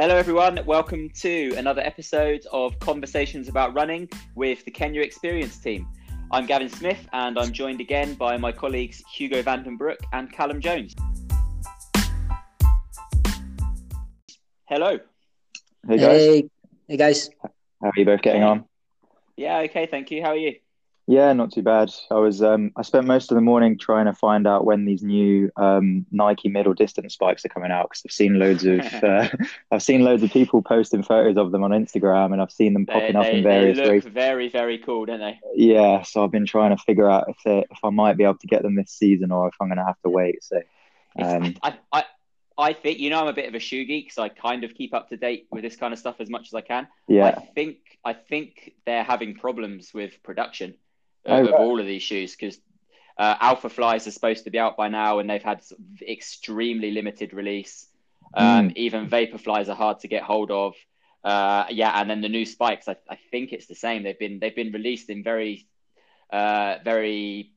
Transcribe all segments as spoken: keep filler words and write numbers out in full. Hello everyone, welcome to another episode of Conversations About Running with the Kenya Experience Team. I'm Gavin Smith and I'm joined again by my colleagues Hugo Vandenbroek and Callum Jones. Hello. Hey guys. Hey, hey guys. How are you both getting on? Yeah, okay, thank you. How are you? Yeah, not too bad. I was um, I spent most of the morning trying to find out when these new um, Nike middle distance bikes are coming out because I've seen loads of uh, I've seen loads of people posting photos of them on Instagram and I've seen them popping they, up they, in various. They look re- very very cool, don't they? Yeah, so I've been trying to figure out if they, if I might be able to get them this season or if I'm going to have to wait. So um, I, I I think you know I'm a bit of a shoe geek, so I kind of keep up to date with this kind of stuff as much as I can. Yeah, I think I think they're having problems with production. Of oh, right. all of these shoes, because uh, Alpha Flies are supposed to be out by now, and they've had extremely limited release. Um, mm. Even Vapor Flies are hard to get hold of. Uh, yeah, and then the new Spikes, I, I think it's the same. They've been they've been released in very, uh, very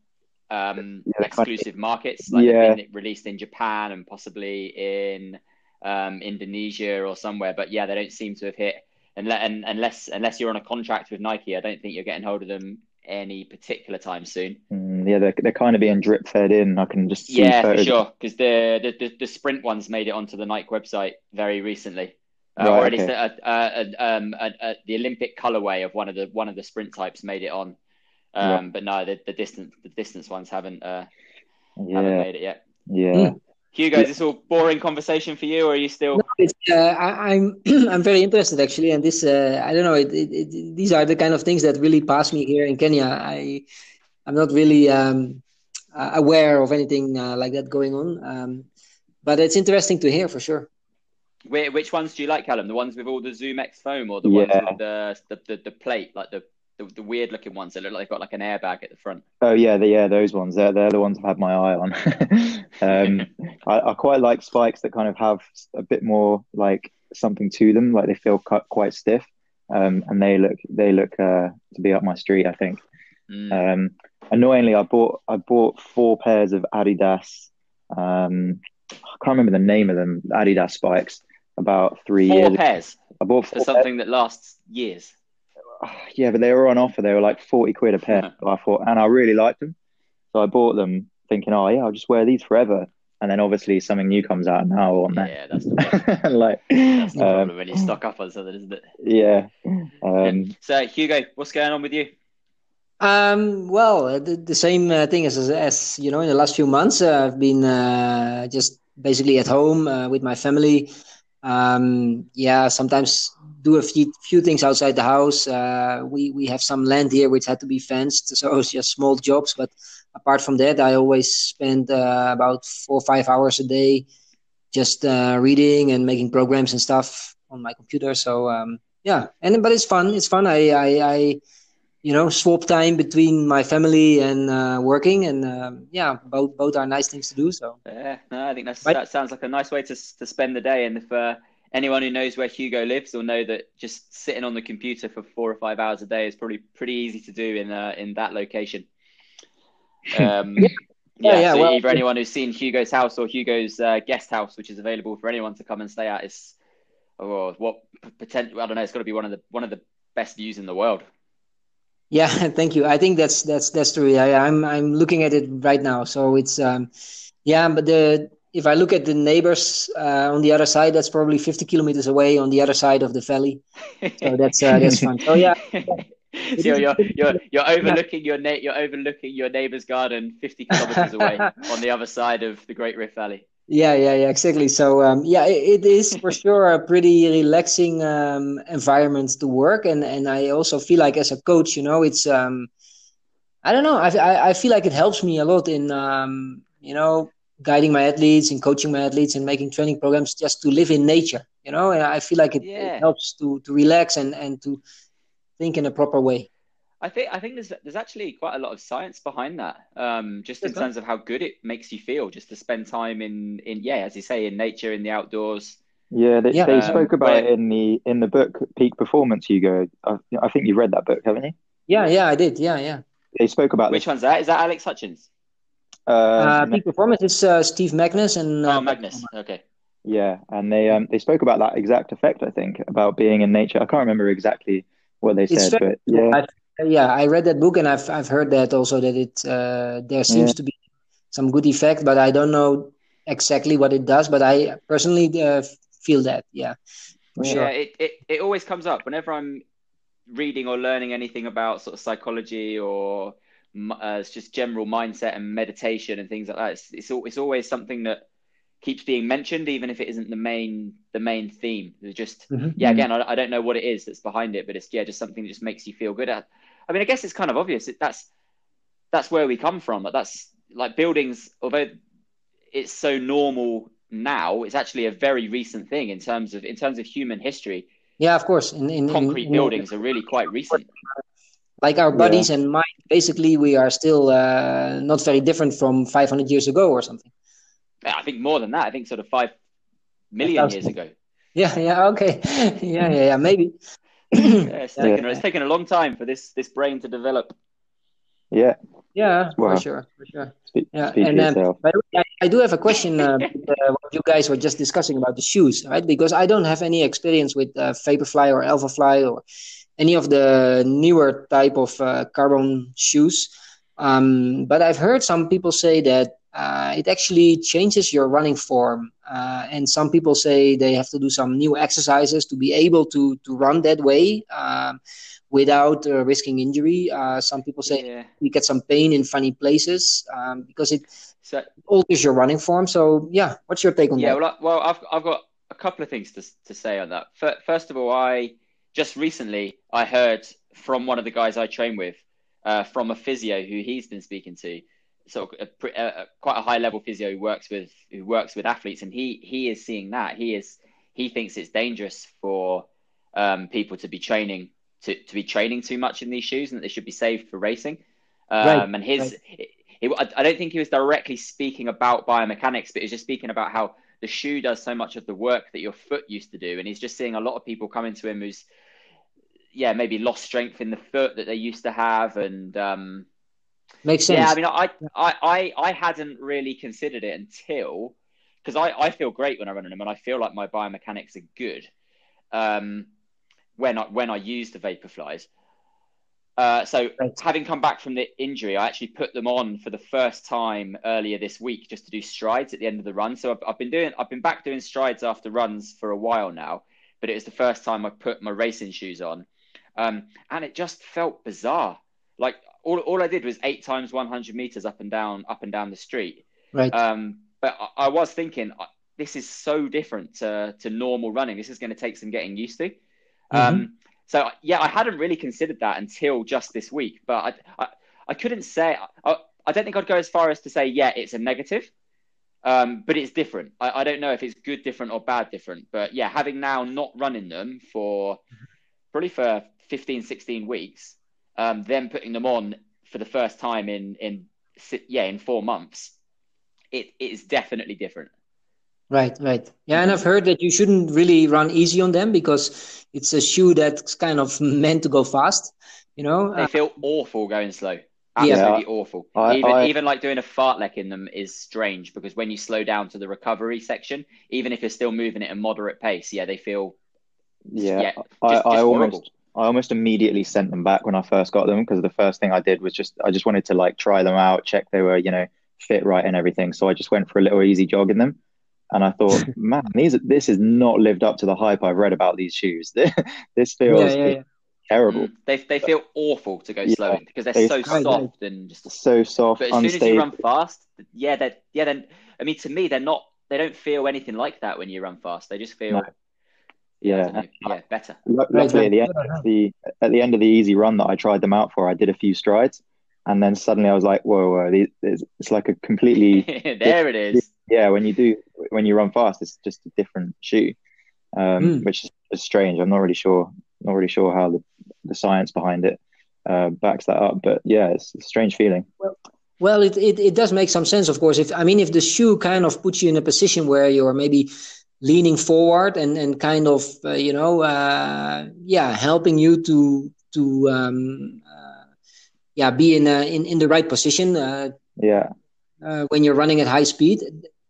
um, yeah, exclusive markets. Like yeah. They've been released in Japan and possibly in um, Indonesia or somewhere. But yeah, they don't seem to have hit. And, and unless unless you're on a contract with Nike, I don't think you're getting hold of them any particular time soon. Mm, yeah, they're, they're kind of being drip fed in. I can just see yeah, photos. For sure, because the, the the the sprint ones made it onto the Nike website very recently, uh, right, or at okay. least a, a, a, um, a, a, the Olympic colorway of one of the one of the sprint types made it on. Um, yeah. But no, the, the distance the distance ones haven't uh, yeah. haven't made it yet. Yeah. Mm. Hugo, is this all boring conversation for you, or are you still? No, it's, uh, I, I'm I'm very interested actually, and this uh, I don't know. It, it, it, these are the kind of things that really pass me here in Kenya. I I'm not really um, aware of anything uh, like that going on, um, but it's interesting to hear for sure. Where, which ones do you like, Callum? The ones with all the ZoomX foam, or the yeah. ones with the the, the the plate, like the. The, the weird looking ones that look like they've got like an airbag at the front. Oh yeah, the, yeah, those ones. They're they're the ones I've had my eye on. um, I, I quite like spikes that kind of have a bit more like something to them, like they feel cu- quite stiff, um, and they look they look uh, to be up my street, I think. Mm. Um, annoyingly, I bought I bought four pairs of Adidas. Um, I can't remember the name of them. Adidas spikes. About three four years. Four pairs. I bought four for something pairs. That lasts years. Yeah, but they were on offer. They were like forty quid a pair. I thought, and I really liked them. So I bought them thinking, oh, yeah, I'll just wear these forever. And then obviously something new comes out now on that. Yeah, that's the problem. like, that's the um, problem when you stock up on something, isn't it? Yeah. Um, so, Hugo, what's going on with you? Um, well, the, the same uh, thing as, as, as, you know, in the last few months, uh, I've been uh, just basically at home uh, with my family. Um, yeah, sometimes do a few, few things outside the house. Uh, we, we have some land here which had to be fenced, so it's just small jobs. But apart from that, I always spend uh, about four or five hours a day just uh, reading and making programs and stuff on my computer. So um, yeah, and but it's fun. It's fun. I, I, I you know, swap time between my family and uh, working, and um, yeah, both both are nice things to do. So yeah, no, I think that's, right. that sounds like a nice way to to spend the day. And if uh, anyone who knows where Hugo lives will know that just sitting on the computer for four or five hours a day is probably pretty easy to do in uh, in that location. Um, yeah, yeah. yeah so well, either anyone who's seen Hugo's house or Hugo's uh, guest house, which is available for anyone to come and stay at, is oh, what potential? I don't know. It's got to be one of the one of the best views in the world. Yeah, thank you. I think that's that's that's true. I, I'm I'm looking at it right now. So it's um, yeah. But the if I look at the neighbors uh, on the other side, that's probably fifty kilometers away on the other side of the valley. So that's uh, that's fun. Oh yeah. So you're you're you're overlooking your na- you're overlooking your neighbor's garden fifty kilometers away on the other side of the Great Rift Valley. Yeah, yeah, yeah, exactly. So, um, yeah, it, it is for sure a pretty relaxing um, environment to work, and, and I also feel like as a coach, you know, it's um, I don't know, I, I I feel like it helps me a lot in um, you know, guiding my athletes and coaching my athletes and making training programs just to live in nature, you know, and I feel like it, yeah. it helps to to relax and, and to think in a proper way. I think I think there's there's actually quite a lot of science behind that, um, just in terms of how good it makes you feel, just to spend time in, in yeah, as you say, in nature, in the outdoors. Yeah, they, yeah. they um, spoke about where, it in the in the book Peak Performance. Hugo, I, I think you've read that book, haven't you? Yeah, yeah, I did. Yeah, yeah. They spoke about which this. one's that? Is that Alex Hutchins? Uh, uh, Peak Performance is uh, Steve Magnus and. Uh, oh, Magnus. Okay. Yeah, and they um, they spoke about that exact effect, I think, about being in nature. I can't remember exactly what they it's said, fair. But yeah. I, yeah, I read that book and I've I've heard that also, that it uh, there seems yeah. to be some good effect, but I don't know exactly what it does, but I personally uh, feel that, yeah. For yeah, sure. it, it, it always comes up whenever I'm reading or learning anything about sort of psychology or uh, it's just general mindset and meditation and things like that. It's, it's, it's always something that keeps being mentioned, even if it isn't the main the main theme. It's just, mm-hmm. yeah, again, I, I don't know what it is that's behind it, but it's, yeah, just something that just makes you feel good. I, I mean, I guess it's kind of obvious. It, that's that's where we come from. Like, that's like buildings, although it's so normal now, it's actually a very recent thing in terms of in terms of human history. Yeah, of course. In, in, Concrete in, in, buildings in, are really quite recent. Like our bodies yeah. and mind, basically, we are still uh, not very different from five hundred years ago or something. I think more than that. I think sort of five million years ago. Yeah, yeah, okay. yeah, yeah, yeah, maybe. yeah, it's, taken, yeah. it's taken a long time for this this brain to develop. Yeah. Yeah, wow. for sure, for sure. Speak, yeah, speak and um, by the way, I, I do have a question. Uh, about, uh, what you guys were just discussing about the shoes, right? Because I don't have any experience with uh, Vaporfly or Alpha Fly or any of the newer type of uh, carbon shoes. Um, but I've heard some people say that uh, it actually changes your running form, uh, and some people say they have to do some new exercises to be able to to run that way. Um, without uh, risking injury. Uh, some people say yeah. you get some pain in funny places um, because it so, alters your running form. So yeah, what's your take on yeah, that? Yeah, well, well, I've I've got a couple of things to to say on that. First of all, I just recently, I heard from one of the guys I train with, uh, from a physio who he's been speaking to, sort of a, a, a, quite a high level physio who works with, who works with athletes. And he, he is seeing that. He is, he thinks it's dangerous for um, people to be training To, to be training too much in these shoes and that they should be saved for racing. Um, right, and his, right. it, it, I don't think he was directly speaking about biomechanics, but he was just speaking about how the shoe does so much of the work that your foot used to do. And he's just seeing a lot of people coming to him who's, yeah, maybe lost strength in the foot that they used to have. And um, makes sense. Yeah, I mean, I, I, I, I hadn't really considered it until, because I, I feel great when I run in them and I feel like my biomechanics are good. Um, when I, when I used the Vapor Flies. Uh, so right. having come back from the injury, I actually put them on for the first time earlier this week just to do strides at the end of the run. So I've, I've been doing, I've been back doing strides after runs for a while now, but it was the first time I put my racing shoes on. Um, and it just felt bizarre. Like all, all I did was eight times one hundred meters up and down, up and down the street. Right. Um, but I, I was thinking, this is so different to, to normal running. This is going to take some getting used to. Mm-hmm. Um, so yeah, I hadn't really considered that until just this week, but I, I, I couldn't say, I, I don't think I'd go as far as to say, yeah, it's a negative, um, but it's different. I, I don't know if it's good, different or bad, different, but yeah, having now not run in them for probably for fifteen, sixteen weeks, um, then putting them on for the first time in, in, yeah, in four months, it, it is definitely different. Right, right. Yeah, and I've heard that you shouldn't really run easy on them because it's a shoe that's kind of meant to go fast, you know? They feel awful going slow. Absolutely yeah. awful. I, even I, even like doing a fartlek in them is strange because when you slow down to the recovery section, even if you're still moving at a moderate pace, yeah, they feel yeah, yeah just, I, just I horrible. Almost, I almost immediately sent them back when I first got them because the first thing I did was just, I just wanted to like try them out, check they were, you know, fit right and everything. So I just went for a little easy jog in them. And I thought, man, these this has not lived up to the hype I've read about these shoes. This feels yeah, yeah, yeah. terrible. They they feel awful to go yeah, slow in because they're they, so soft they, and just so soft. But as unstable. Soon as you run fast, yeah, they yeah, then I mean, to me, they're not. They don't feel anything like that when you run fast. They just feel no. yeah, know, yeah, better. Luckily, at the end of the at the end of the easy run that I tried them out for, I did a few strides, and then suddenly I was like, whoa, whoa these, it's, it's like a completely there it is. Yeah, when you do when you run fast, it's just a different shoe, um, mm. which is strange. I'm not really sure, not really sure how the, the science behind it uh, backs that up. But yeah, it's a strange feeling. Well, well, it, it it does make some sense, of course. If I mean, if the shoe kind of puts you in a position where you're maybe leaning forward and and kind of uh, you know uh, yeah helping you to to um, uh, yeah be in a, in in the right position. Uh, yeah, uh, when you're running at high speed.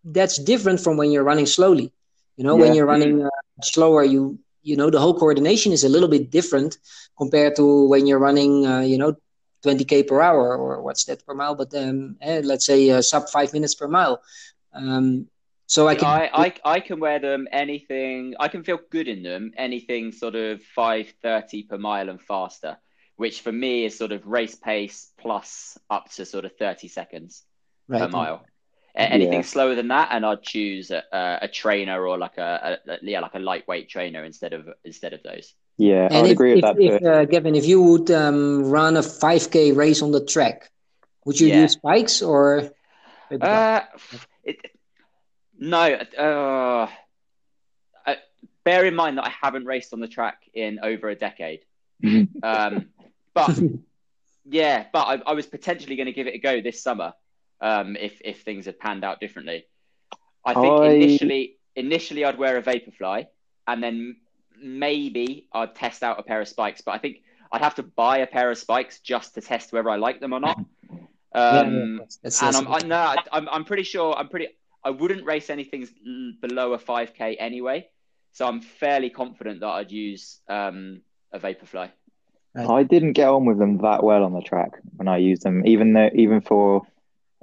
That's different from when you're running slowly. You know, yeah. when you're running uh, slower, you you know, the whole coordination is a little bit different compared to when you're running, uh, you know, twenty K per hour or what's that per mile, but um, eh, let's say uh, sub five minutes per mile. Um, so I can I, I, I can wear them anything, I can feel good in them, anything sort of five thirty per mile and faster, which for me is sort of race pace plus up to sort of thirty seconds right. per mile. Anything yeah. slower than that, and I'd choose a, a trainer or like a, a yeah, like a lightweight trainer instead of instead of those. Yeah, I would agree with that. If, uh, Gavin, if you would um, run a five K race on the track, would you yeah. use spikes or? Uh, it, no. Uh, uh, bear in mind that I haven't raced on the track in over a decade, um, but yeah, but I, I was potentially going to give it a go this summer. Um, if if things had panned out differently, I think I... initially initially I'd wear a Vaporfly, and then maybe I'd test out a pair of spikes. But I think I'd have to buy a pair of spikes just to test whether I like them or not. Um, yeah, that's, that's and I'm, I, no, I'm I'm pretty sure I'm pretty I wouldn't race anything below a five K anyway, so I'm fairly confident that I'd use um, a Vaporfly. I didn't get on with them that well on the track when I used them, even though even for.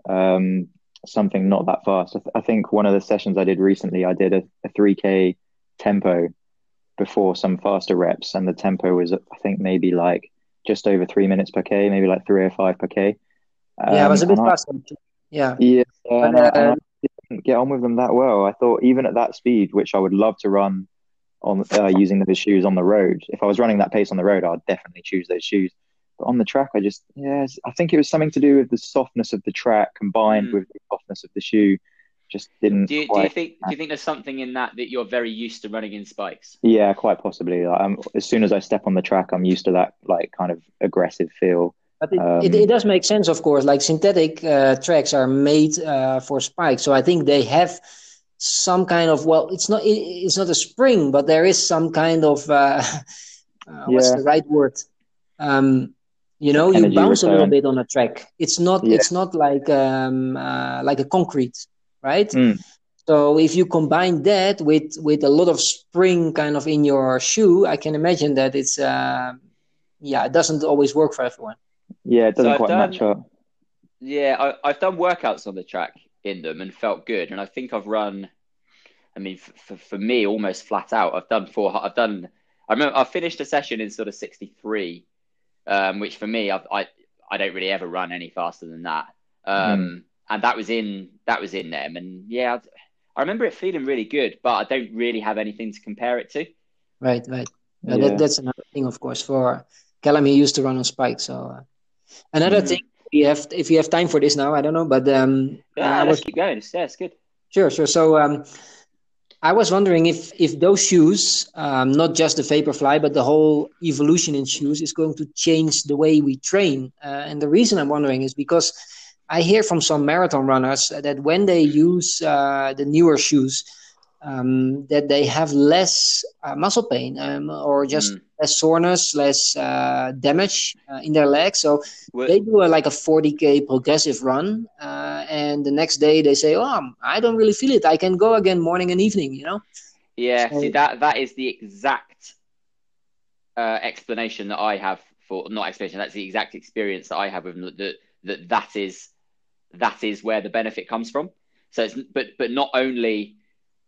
Um, something not that fast. I, th- I think one of the sessions I did recently, I did a, a three K tempo before some faster reps, and the tempo was, I think, maybe like just over three minutes per K, maybe like three or five per K. Um, yeah, it was a bit faster. Yeah. Yeah, but, uh, and I, and I didn't get on with them that well. I thought even at that speed, which I would love to run on uh, using the shoes on the road, if I was running that pace on the road, I'd definitely choose those shoes. But on the track, I just, yes, I think it was something to do with the softness of the track combined mm. with the softness of the shoe. Just didn't. Do you, quite do you think? Do you think there's something in that that you're very used to running in spikes? Yeah, quite possibly. Like, I'm, as soon as I step on the track, I'm used to that like kind of aggressive feel. But it, um, it, it does make sense, of course. Like synthetic uh, tracks are made uh, for spikes, so I think they have some kind of. Well, it's not. It, it's not a spring, but there is some kind of. Uh, uh, what's yeah. the right word? Um, You know, you bounce return. a little bit on a track. It's not. Yeah. It's not like um, uh, like a concrete, right? Mm. So if you combine that with, with a lot of spring kind of in your shoe, I can imagine that it's uh, yeah, it doesn't always work for everyone. Yeah, it doesn't so quite done, match up. Yeah, I, I've done workouts on the track in them and felt good, and I think I've run. I mean, for for me, almost flat out. I've done four. I've done. I remember I finished a session in sort of sixty-three. Um, which for me, I've, I I don't really ever run any faster than that, um, mm. and that was in that was in them, and yeah, I, I remember it feeling really good, but I don't really have anything to compare it to. Right, right. Yeah. Uh, that, that's another thing, of course. For Callum, he used to run on spikes. So uh, another mm. thing, we have if you have time for this now, I don't know, but um, yeah, uh, let's was, keep going. Yeah, it's good. Sure, sure. So um, I was wondering if, if those shoes, um, not just the Vaporfly, but the whole evolution in shoes is going to change the way we train. Uh, and the reason I'm wondering is because I hear from some marathon runners that when they use uh, the newer shoes, um, that they have less uh, muscle pain um, or just mm. less soreness, less uh, damage uh, in their legs. So what? They do a, like a forty K progressive run. Uh, And the next day they say, "Oh, I don't really feel it. I can go again morning and evening." You know? Yeah. So, see, that that is the exact uh, explanation that I have for not explanation. That's the exact experience that I have with them, that that that is that is where the benefit comes from. So it's but but not only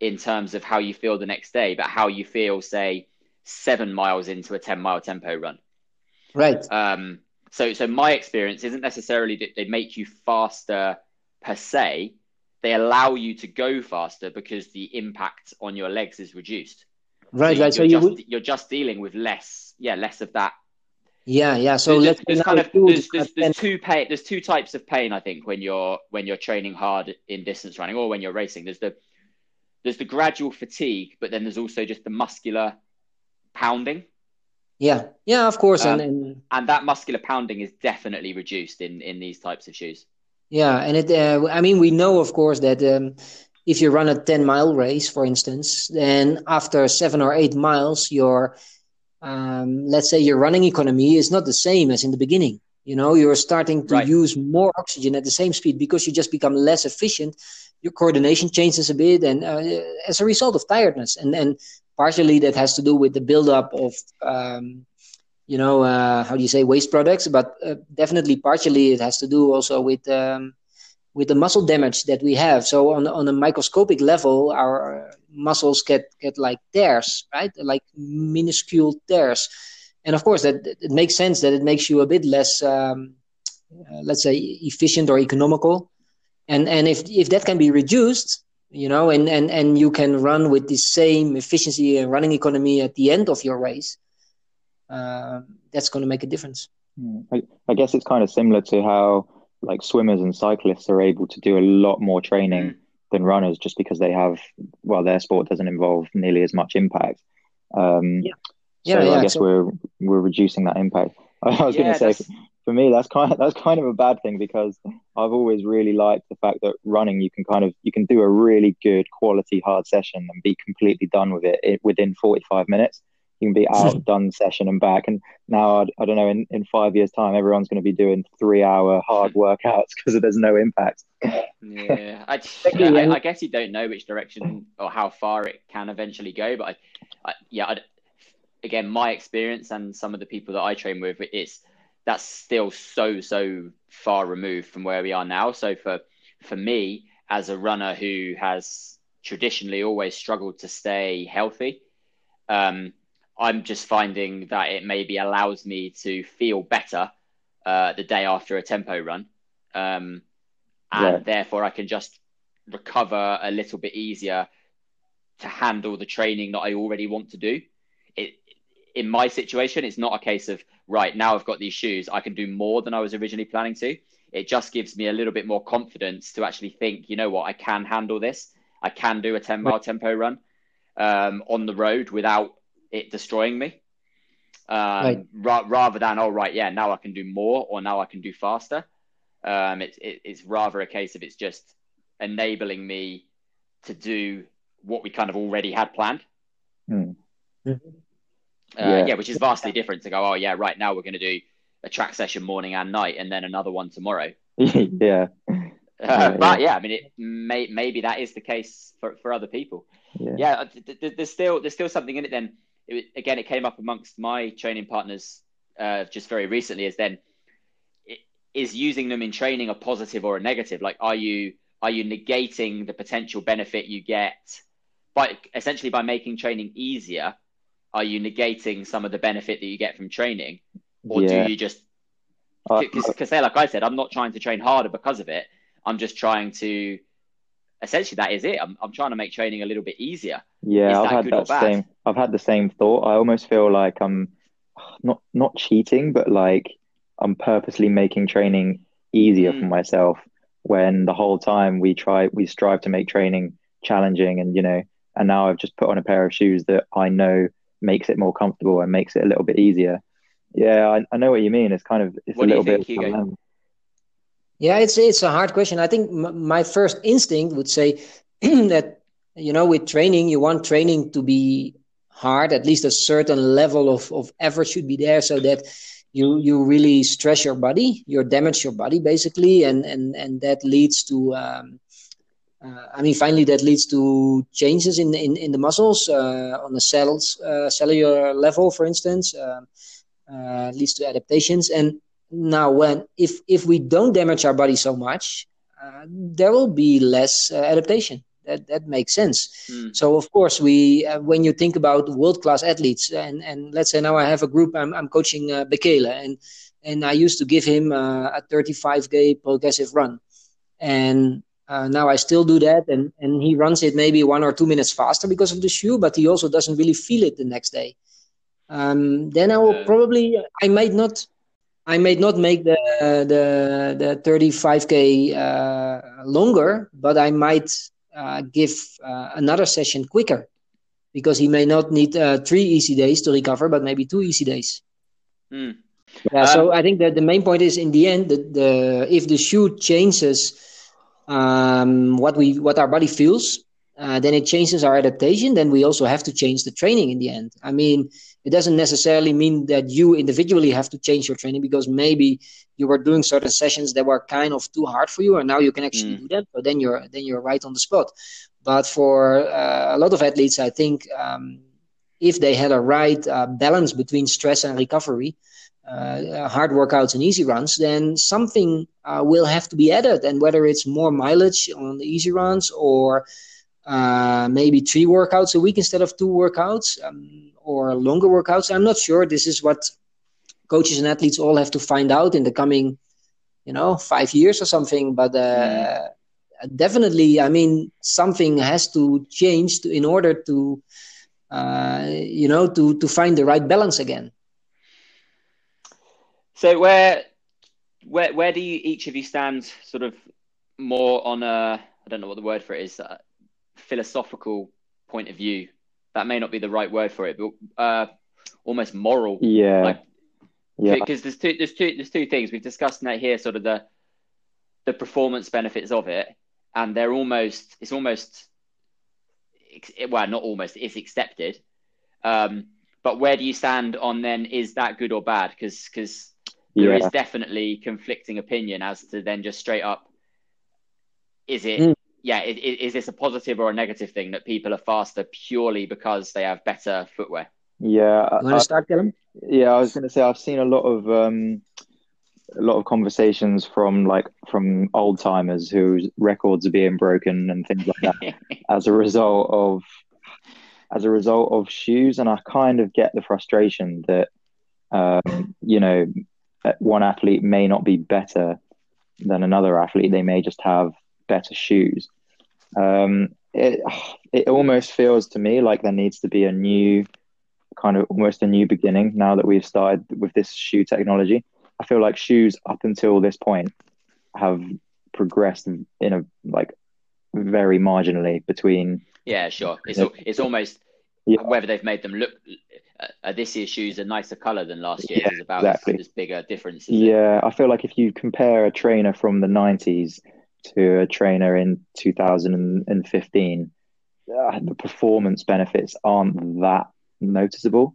in terms of how you feel the next day, but how you feel, say, seven miles into a ten mile tempo run. Right. Um. So so my experience isn't necessarily that they make you faster. Per se, they allow you to go faster because the impact on your legs is reduced. Right, so right. You're, so you just, would... you're just dealing with less, yeah, less of that. Yeah, yeah. So there's, let's there's kind of there's, there's, there's two pain. There's two types of pain, I think, when you're when you're training hard in distance running or when you're racing. There's the there's the gradual fatigue, but then there's also just the muscular pounding. Yeah, yeah, of course, um, and, and and that muscular pounding is definitely reduced in in these types of shoes. Yeah, and it. Uh, I mean, we know, of course, that um, if you run a ten-mile race, for instance, then after seven or eight miles, your, um, let's say, your running economy is not the same as in the beginning. You know, you're starting to right. use more oxygen at the same speed because you just become less efficient. Your coordination changes a bit, and uh, as a result of tiredness, and and partially that has to do with the buildup of, um, you know, uh, how do you say, waste products, but uh, definitely partially it has to do also with um, with the muscle damage that we have. So on on a microscopic level, our muscles get get like tears, right? Like minuscule tears. And of course, that it makes sense that it makes you a bit less, um, uh, let's say, efficient or economical. And and if if that can be reduced, you know, and, and, and you can run with the same efficiency and running economy at the end of your race, uh, that's going to make a difference. I, I guess it's kind of similar to how like swimmers and cyclists are able to do a lot more training mm. than runners, just because they have, well, their sport doesn't involve nearly as much impact. Um, yeah. So yeah, I yeah, guess so. we're we're reducing that impact. I was yeah, going to say, for me, that's kind of, that's kind of a bad thing, because I've always really liked the fact that running, you can kind of you can do a really good quality hard session and be completely done with it, it within forty-five minutes. You can be out, done session and back. And now I, I don't know, in, in five years' time, everyone's going to be doing three hour hard workouts because there's no impact. yeah, I, I, I guess you don't know which direction or how far it can eventually go. But I, I, yeah. I, Again, my experience and some of the people that I train with, it's that's still so, so far removed from where we are now. So for for me, as a runner who has traditionally always struggled to stay healthy, um, I'm just finding that it maybe allows me to feel better uh, the day after a tempo run. Um, and yeah. therefore, I can just recover a little bit easier to handle the training that I already want to do. It, in my situation, it's not a case of, right, now I've got these shoes, I can do more than I was originally planning to. It just gives me a little bit more confidence to actually think, you know what, I can handle this. I can do a ten mile tempo run um, on the road without it destroying me. Um, right. ra- rather than, oh, right, yeah, now I can do more, or now I can do faster. Um, it, it, it's rather a case of it's just enabling me to do what we kind of already had planned. Mm. Mm-hmm. Uh, yeah. yeah, which is vastly different to go, oh yeah, right, now we're going to do a track session morning and night, and then another one tomorrow. yeah. Uh, yeah, but yeah. yeah, I mean, it may, maybe that is the case for, for other people. Yeah, yeah th- th- there's still there's still something in it. Then it, again, it came up amongst my training partners uh, just very recently. Is then it, is using them in training a positive or a negative? Like, are you are you negating the potential benefit you get by essentially by making training easier? Are you negating some of the benefit that you get from training, or yeah. do you just, because like I said, I'm not trying to train harder because of it. I'm just trying to, essentially that is it. I'm I'm trying to make training a little bit easier. Yeah. I've had that same, I've had the same thought. I almost feel like I'm not, not cheating, but like I'm purposely making training easier mm. for myself, when the whole time we try, we strive to make training challenging, and, you know, and now I've just put on a pair of shoes that I know makes it more comfortable and makes it a little bit easier. Yeah, I, I know what you mean. It's kind of, it's what a little think, bit. Um, yeah, it's it's a hard question. I think m- my first instinct would say that, you know, with training, you want training to be hard. At least a certain level of, of effort should be there, so that you you really stress your body, you damage your body basically, and and, and that leads to. Um, Uh, I mean, finally, that leads to changes in in, in the muscles uh, on the cells, uh, cellular level, for instance, um, uh, leads to adaptations. And now, when if if we don't damage our body so much, uh, there will be less uh, adaptation. That that makes sense. Mm. So, of course, we uh, when you think about world class athletes, and, and let's say now I have a group. I'm I'm coaching uh, Bekele, and and I used to give him uh, a thirty-five k progressive run, and Uh, now I still do that, and, and he runs it maybe one or two minutes faster because of the shoe, but he also doesn't really feel it the next day. Um, then I will uh, probably, I might not, I might not make the uh, the the thirty-five k uh, longer, but I might uh, give uh, another session quicker, because he may not need uh, three easy days to recover, but maybe two easy days. Hmm. Yeah. Um, so I think that the main point is, in the end, that the if the shoe changes. Um, what we what our body feels, Uh, then it changes our adaptation. Then we also have to change the training in the end. I mean, it doesn't necessarily mean that you individually have to change your training, because maybe you were doing certain sessions that were kind of too hard for you, and now you can actually mm. do that. So then you're then you're right on the spot. But for uh, a lot of athletes, I think um, if they had a right uh, balance between stress and recovery, uh, hard workouts and easy runs, then something uh, will have to be added. And whether it's more mileage on the easy runs, or Uh, maybe three workouts a week instead of two workouts, um, or longer workouts. I'm not sure. This is what coaches and athletes all have to find out in the coming, you know, five years or something. But uh, mm. definitely, I mean, something has to change to, in order to, uh, you know, to, to find the right balance again. So where, where, where do you, each of you stand sort of more on a, I don't know what the word for it is, uh, philosophical point of view? That may not be the right word for it, but uh almost moral. Yeah, like, yeah. Because there's two there's two there's two things we've discussed now here, sort of the the performance benefits of it, and they're almost it's almost well not almost it's accepted, um but where do you stand on then, is that good or bad? Because because there yeah. is definitely conflicting opinion as to then just straight up, is it mm. yeah, is, is this a positive or a negative thing that people are faster purely because they have better footwear? Yeah, you want to start, Callum? Yeah, I was going to say I've seen a lot of um, a lot of conversations from like from old timers whose records are being broken and things like that as a result of as a result of shoes, and I kind of get the frustration that um, you know, one athlete may not be better than another athlete; they may just have better shoes. Um, it it almost feels to me like there needs to be a new kind of almost a new beginning now that we've started with this shoe technology. I feel like shoes up until this point have progressed in a like very marginally between. Yeah, sure. It's al- it's almost yeah. whether they've made them look. Uh, this year's shoes a nicer color than last year. Yeah, is about exactly. There's bigger differences. Yeah, it? I feel like if you compare a trainer from the nineties to a trainer in two thousand fifteen, uh, the performance benefits aren't that noticeable.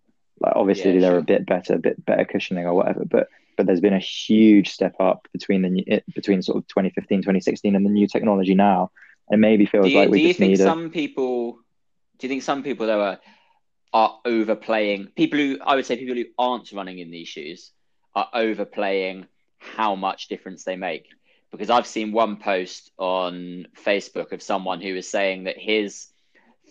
Like obviously yeah, they're sure. a bit better, a bit better cushioning or whatever, but but there's been a huge step up between the between sort of twenty fifteen, twenty sixteen and the new technology now. And maybe feels you, like we just need. Do you think some a... people? Do you think some people though are are overplaying? People who I would say people who aren't running in these shoes are overplaying how much difference they make. Because I've seen one post on Facebook of someone who was saying that his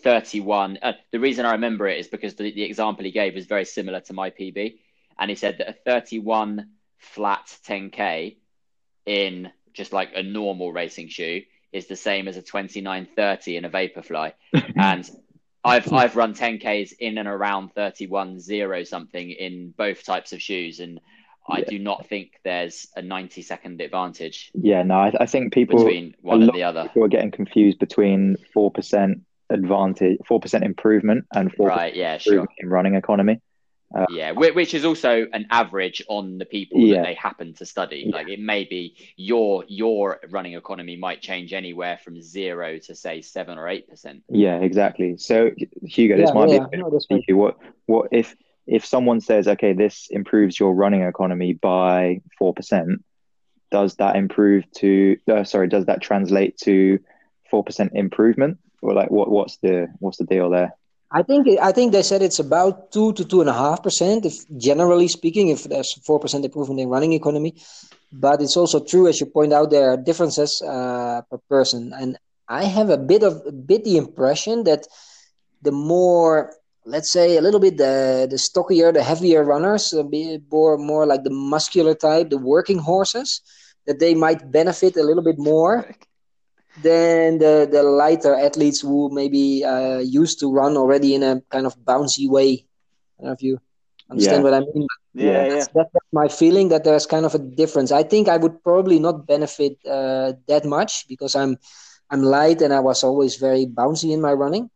thirty-one, uh, the reason I remember it is because the, the example he gave was very similar to my P B. And he said that a thirty-one flat ten K in just like a normal racing shoe is the same as a twenty-nine thirty in a Vaporfly. And I've, I've run ten Ks in and around thirty-one zero something in both types of shoes. And I yeah. do not think there's a ninety second advantage. Yeah, no, I, I think people between one and the other. People are getting confused between four percent advantage, four percent improvement, and four right, yeah, sure. in running economy. Uh, yeah, which is also an average on the people yeah. that they happen to study. Yeah. Like it may be your your running economy might change anywhere from zero to say seven or eight percent. Yeah, exactly. So Hugo, this yeah, might yeah, be no, this what what if. If someone says, okay, this improves your running economy by four percent, does that improve to, uh, sorry, does that translate to four percent improvement? Or like, what, what's the, what's the deal there? I think, I think they said it's about two to two and a half percent. If generally speaking, if there's four percent improvement in running economy, but it's also true, as you point out, there are differences uh, per person. And I have a bit of a bit the impression that the more, let's say a little bit the the stockier, the heavier runners, a bit more, more like the muscular type, the working horses, that they might benefit a little bit more than the, the lighter athletes who maybe uh, used to run already in a kind of bouncy way. I don't know if you understand yeah. what I mean. Yeah, that's, yeah. that's my feeling, that there's kind of a difference. I think I would probably not benefit uh, that much because I'm I'm light and I was always very bouncy in my running.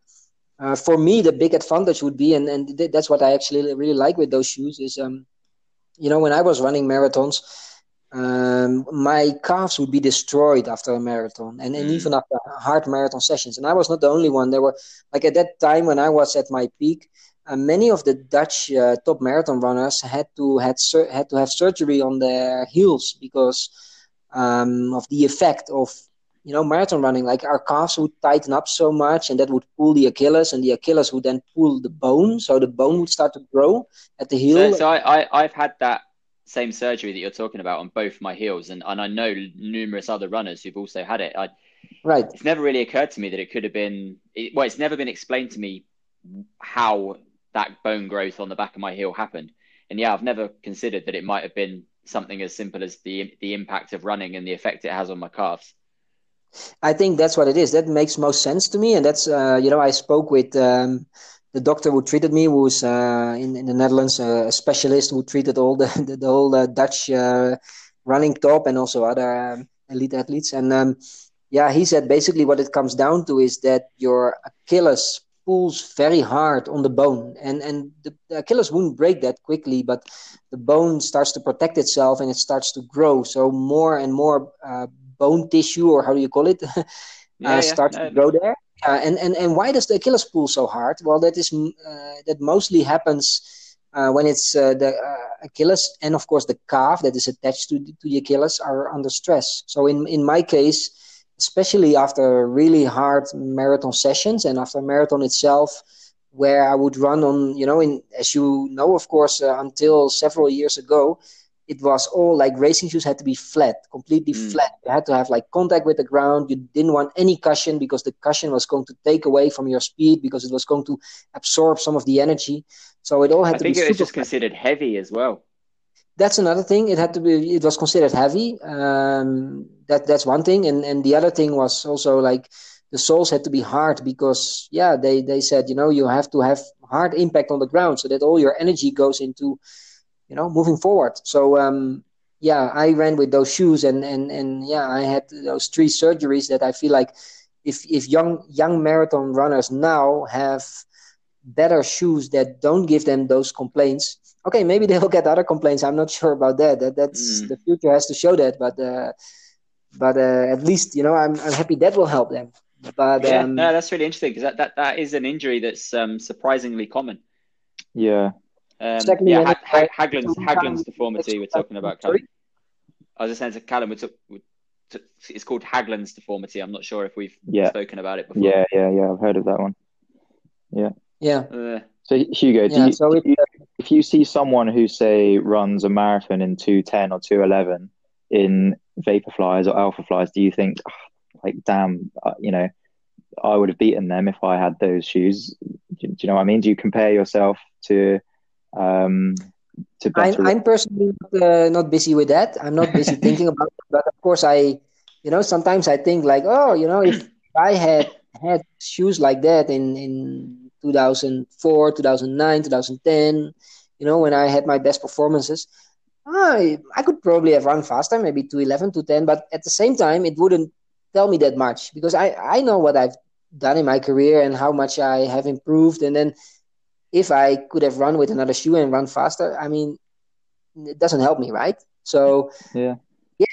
Uh, for me, the big advantage would be, and, and th- that's what I actually really like with those shoes is, um, you know, when I was running marathons, Um, my calves would be destroyed after a marathon and, and mm. even after hard marathon sessions. And I was not the only one. There were, like at that time when I was at my peak, uh, many of the Dutch uh, top marathon runners had to had sur- had to have surgery on their heels because um, of the effect of, you know, marathon running. Like our calves would tighten up so much, and that would pull the Achilles, and the Achilles would then pull the bone. So the bone would start to grow at the heel. So, so I, I, I've had that same surgery that you're talking about on both my heels, and, and I know numerous other runners who've also had it. I, right. It's never really occurred to me that it could have been, it, well, it's never been explained to me how that bone growth on the back of my heel happened. And yeah, I've never considered that it might have been something as simple as the the impact of running and the effect it has on my calves. I think that's what it is. That makes most sense to me. And that's, uh, you know, I spoke with um, the doctor who treated me, who was uh, in, in the Netherlands, uh, a specialist who treated all the, the, the whole uh, Dutch uh, running top and also other um, elite athletes. And um, yeah, he said basically what it comes down to is that your Achilles pulls very hard on the bone. And, and the, the Achilles wouldn't break that quickly, but the bone starts to protect itself and it starts to grow. So more and more uh, bone tissue, or how do you call it, uh, yeah, starts yeah. to grow there. Uh, and, and, and why does the Achilles pull so hard? Well, that is uh, that mostly happens uh, when it's uh, the uh, Achilles and, of course, the calf that is attached to, to the Achilles are under stress. So in, in my case, especially after really hard marathon sessions and after marathon itself, where I would run on, you know, in, as you know, of course, uh, until several years ago, it was all like racing shoes had to be flat, completely mm. flat. You had to have like contact with the ground. You didn't want any cushion because the cushion was going to take away from your speed because it was going to absorb some of the energy. So it all had I to be. I think it was just flat. Considered heavy as well. That's another thing. It had to be. It was considered heavy. Um, that that's one thing, and and the other thing was also like the soles had to be hard because yeah, they they said you know you have to have hard impact on the ground so that all your energy goes into, you know, moving forward. So, um, yeah, I ran with those shoes and, and, and yeah, I had those three surgeries that I feel like if, if young, young marathon runners now have better shoes that don't give them those complaints. Okay. Maybe they'll get other complaints. I'm not sure about that. That that's mm. the future has to show that, but, uh, but, uh, at least, you know, I'm, I'm happy that will help them. But, yeah, um, no, that's really interesting. Cause that, that, that is an injury that's, um, surprisingly common. Yeah. Um, Secondly, yeah, Hag- Haglund's, Haglund's deformity we're talking about, Callum. I was just saying to Callum, we took, we took, it's called Haglund's deformity. I'm not sure if we've yeah. spoken about it before. Yeah, yeah, yeah. I've heard of that one. Yeah. Yeah. Uh, so, Hugo, do yeah, you, so do you, if you see someone who, say, runs a marathon in two ten or two eleven in Vapor Flies or Alpha Flies, do you think, oh, like, damn, uh, you know, I would have beaten them if I had those shoes? Do, do you know what I mean? Do you compare yourself to... Um, to I'm, I'm personally uh, not busy with that. I'm not busy thinking about it. But of course, I, you know, sometimes I think like, oh, you know, if I had had shoes like that in, in two thousand four, two thousand nine, two thousand ten, you know, when I had my best performances, I I could probably have run faster, maybe two eleven, two ten. But at the same time, it wouldn't tell me that much because I, I know what I've done in my career and how much I have improved. And then if I could have run with another shoe and run faster, I mean, it doesn't help me, right? So, yeah, yeah,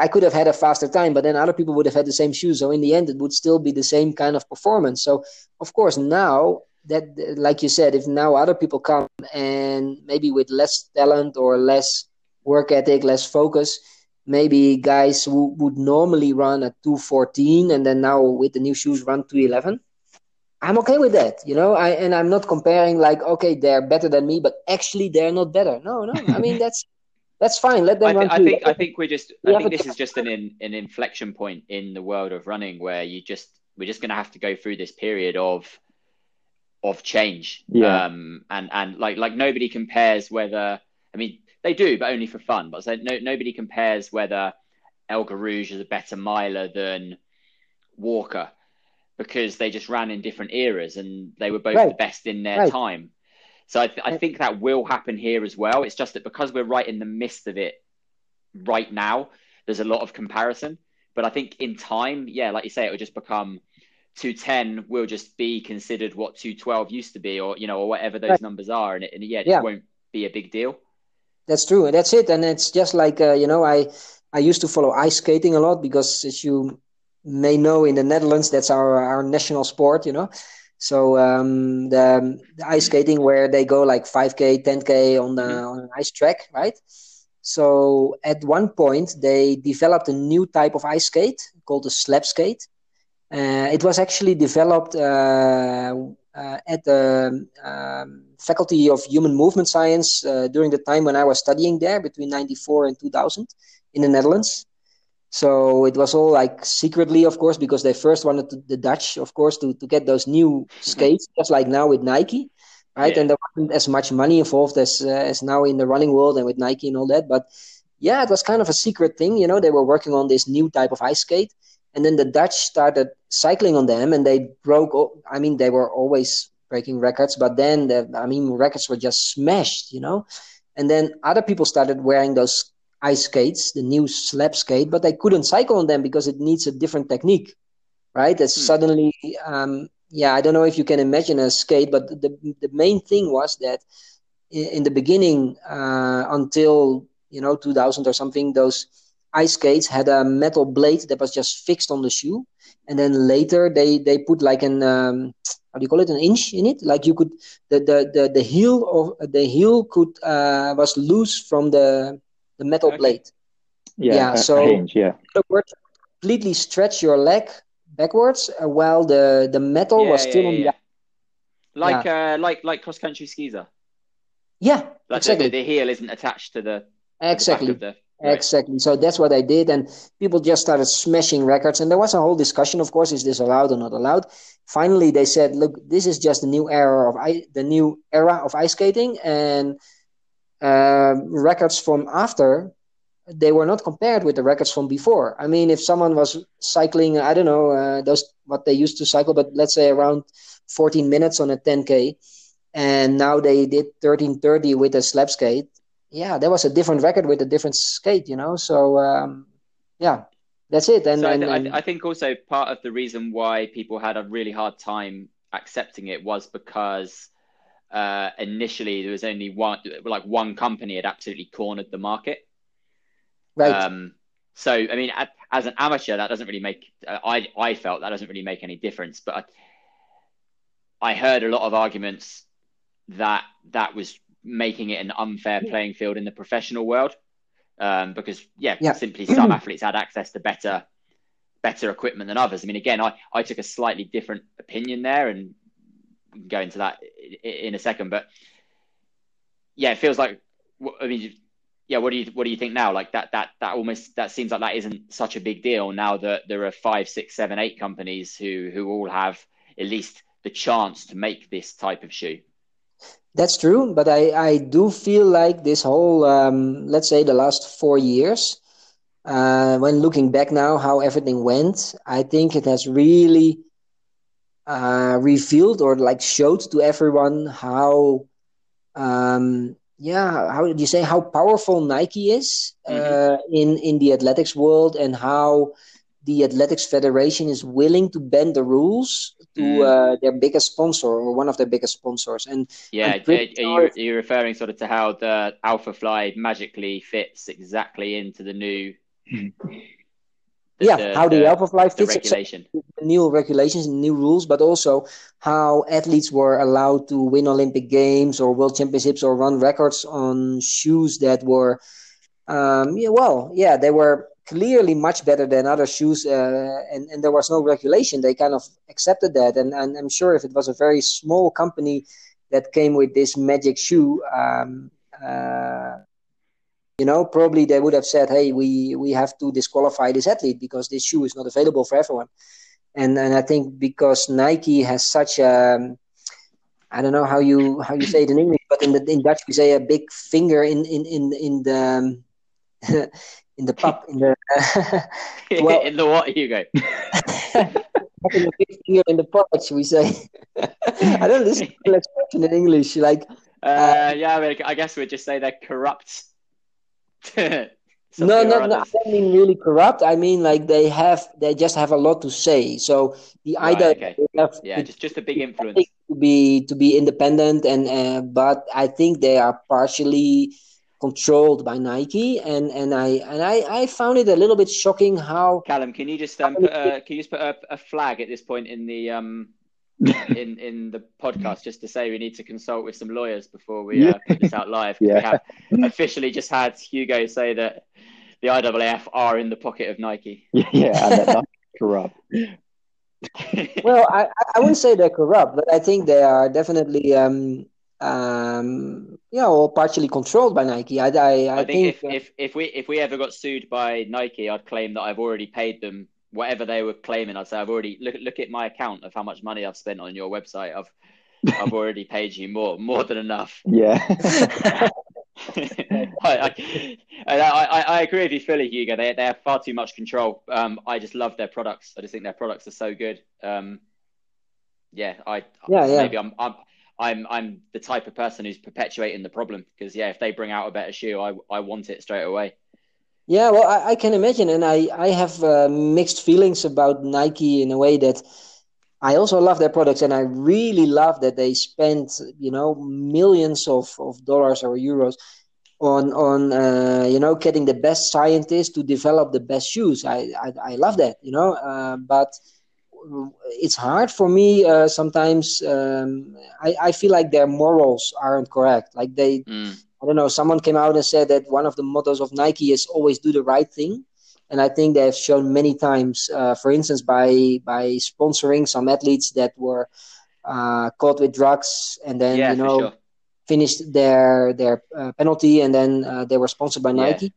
I could have had a faster time, but then other people would have had the same shoes. So in the end, it would still be the same kind of performance. So, of course, now that, like you said, if now other people come and maybe with less talent or less work ethic, less focus, maybe guys who would normally run at two fourteen and then now with the new shoes run two eleven. I'm okay with that, you know, I and I'm not comparing like, okay, they're better than me, but actually they're not better. No, no, I mean, that's that's fine. Let them I th- run I through. think, I think we're just, we I think this a- is just an in, an inflection point in the world of running where you just, we're just going to have to go through this period of of change. Yeah. Um, and, and like like nobody compares whether, I mean, they do, but only for fun. But so no, nobody compares whether El Garouge is a better miler than Walker, because they just ran in different eras and they were both right. the best in their right. time. So I, th- I think that will happen here as well. It's just that because we're right in the midst of it right now, there's a lot of comparison. But I think in time, yeah, like you say, it will just become two ten will just be considered what two twelve used to be, or, you know, or whatever those right. numbers are. And, it, and yeah, it yeah. won't be a big deal. That's true. That's it. And it's just like, uh, you know, I, I used to follow ice skating a lot because, as you may know, in the Netherlands, that's our, our national sport, you know. So um, the, the ice skating, where they go like five K, ten K on, the, on an ice track, right? So at one point, they developed a new type of ice skate called the slap skate. Uh, it was actually developed uh, uh, at the um, Faculty of Human Movement Science uh, during the time when I was studying there, between ninety-four and two thousand in the Netherlands. So it was all like secretly, of course, because they first wanted to, the Dutch, of course, to, to get those new skates, just like now with Nike, right? Yeah. And there wasn't as much money involved as uh, as now in the running world and with Nike and all that. But yeah, it was kind of a secret thing, you know. They were working on this new type of ice skate, and then the Dutch started cycling on them, and they broke. I mean, they were always breaking records, but then the, I mean, records were just smashed, you know. And then other people started wearing those ice skates, the new slap skate, but they couldn't cycle on them because it needs a different technique, right? That's hmm. suddenly, um, yeah, I don't know if you can imagine a skate, but the the main thing was that in, in the beginning, uh, until, you know, two thousand or something, those ice skates had a metal blade that was just fixed on the shoe. And then later they, they put like an, um, how do you call it, an inch in it? Like you could, the, the, the, the heel of the heel could, uh, was loose from the, the metal okay. blade. Yeah, yeah so hinge, yeah. completely stretch your leg backwards uh, while the, the metal yeah, was yeah, still yeah, on the yeah. Like yeah. Uh, like like cross country skis are. Yeah, like exactly. The, the heel isn't attached to the exactly to the back of the, right. exactly. So that's what I did, and people just started smashing records, and there was a whole discussion. Of course, is this allowed or not allowed? Finally, they said, "Look, this is just the new era of I- the new era of ice skating," and Uh, records from after, they were not compared with the records from before. I mean, if someone was cycling, I don't know, uh, those what they used to cycle, but let's say around fourteen minutes on a ten K, and now they did thirteen thirty with a slap skate. Yeah, there was a different record with a different skate, you know. So um, yeah, that's it. And, so and, I, th- and I think also part of the reason why people had a really hard time accepting it was because Uh, initially, there was only one, like one company had absolutely cornered the market. Right. Um, so, I mean, as an amateur, that doesn't really make, uh, I I felt that doesn't really make any difference. But I, I heard a lot of arguments that that was making it an unfair playing field in the professional world. Um, because, yeah, yeah. simply some athletes had access to better better equipment than others. I mean, again, I, I took a slightly different opinion there, and we can go into that in a second, but yeah, it feels like, I mean, yeah. What do you, what do you think now? Like that, that, that almost, that seems like that isn't such a big deal now that there are five, six, seven, eight companies who, who all have at least the chance to make this type of shoe. That's true. But I, I do feel like this whole, um, let's say the last four years, uh, when looking back now, how everything went, I think it has really uh revealed or like showed to everyone how um yeah how did you say how powerful Nike is uh mm-hmm. in in the athletics world, and how the Athletics Federation is willing to bend the rules to mm. uh their biggest sponsor, or one of their biggest sponsors. And yeah and are, are, you, are you referring sort of to how the Alpha Fly magically fits exactly into the new The, yeah, the, how the, the Alpha Fly fits regulation. The new regulations and new rules, but also how athletes were allowed to win Olympic Games or World Championships or run records on shoes that were, um, yeah, well, yeah, they were clearly much better than other shoes, uh, and, and there was no regulation. They kind of accepted that, and, and I'm sure if it was a very small company that came with this magic shoe, um, uh, you know, probably they would have said, hey, we, we have to disqualify this athlete because this shoe is not available for everyone. And and I think because Nike has such a, I don't know how you how you say it in English, but in the in Dutch we say a big finger in in in in the in the pub in the well, in the what, Hugo? In the big finger in the pouch, we say. I don't know this expression in English, like uh, uh, yeah, I, mean, I guess we'd just say they're corrupt. no, no, no. I don't mean really corrupt. I mean like they have, they just have a lot to say. So the right, idea, okay. have yeah, to, just just a big influence to be to be independent, and uh, but I think they are partially controlled by Nike, and and I and I, I found it a little bit shocking how. Callum, can you just um put a, can you just put a, a flag at this point in the um in in the podcast just to say we need to consult with some lawyers before we uh, put this out live? Yeah. We have officially just had Hugo say that the I A A F are in the pocket of Nike. Yeah, and they're not corrupt. Well, I, I wouldn't say they're corrupt, but I think they are definitely um. Um, yeah, or partially controlled by Nike. I, I, I, I think, think if, uh, if if we if we ever got sued by Nike, I'd claim that I've already paid them whatever they were claiming. I'd say I've already look look at my account of how much money I've spent on your website. I've I've already paid you more more than enough. Yeah, I, I, I I agree with you fully, Hugo. They they have far too much control. Um, I just love their products. I just think their products are so good. Um, yeah, I yeah, yeah. maybe I'm I'm. I'm I'm the type of person who's perpetuating the problem because, yeah, if they bring out a better shoe, I, I want it straight away. Yeah, well, I, I can imagine. And I, I have uh, mixed feelings about Nike in a way that I also love their products. And I really love that they spend, you know, millions of, of dollars or euros on, on uh, you know, getting the best scientists to develop the best shoes. I, I, I love that, you know, uh, but... it's hard for me uh, sometimes. Um, I, I feel like their morals aren't correct. Like they, mm. I don't know, someone came out and said that one of the mottos of Nike is always do the right thing. And I think they have shown many times, uh, for instance, by by sponsoring some athletes that were uh, caught with drugs and then, yeah, you know, sure. finished their, their uh, penalty and then uh, they were sponsored by yeah. Nike.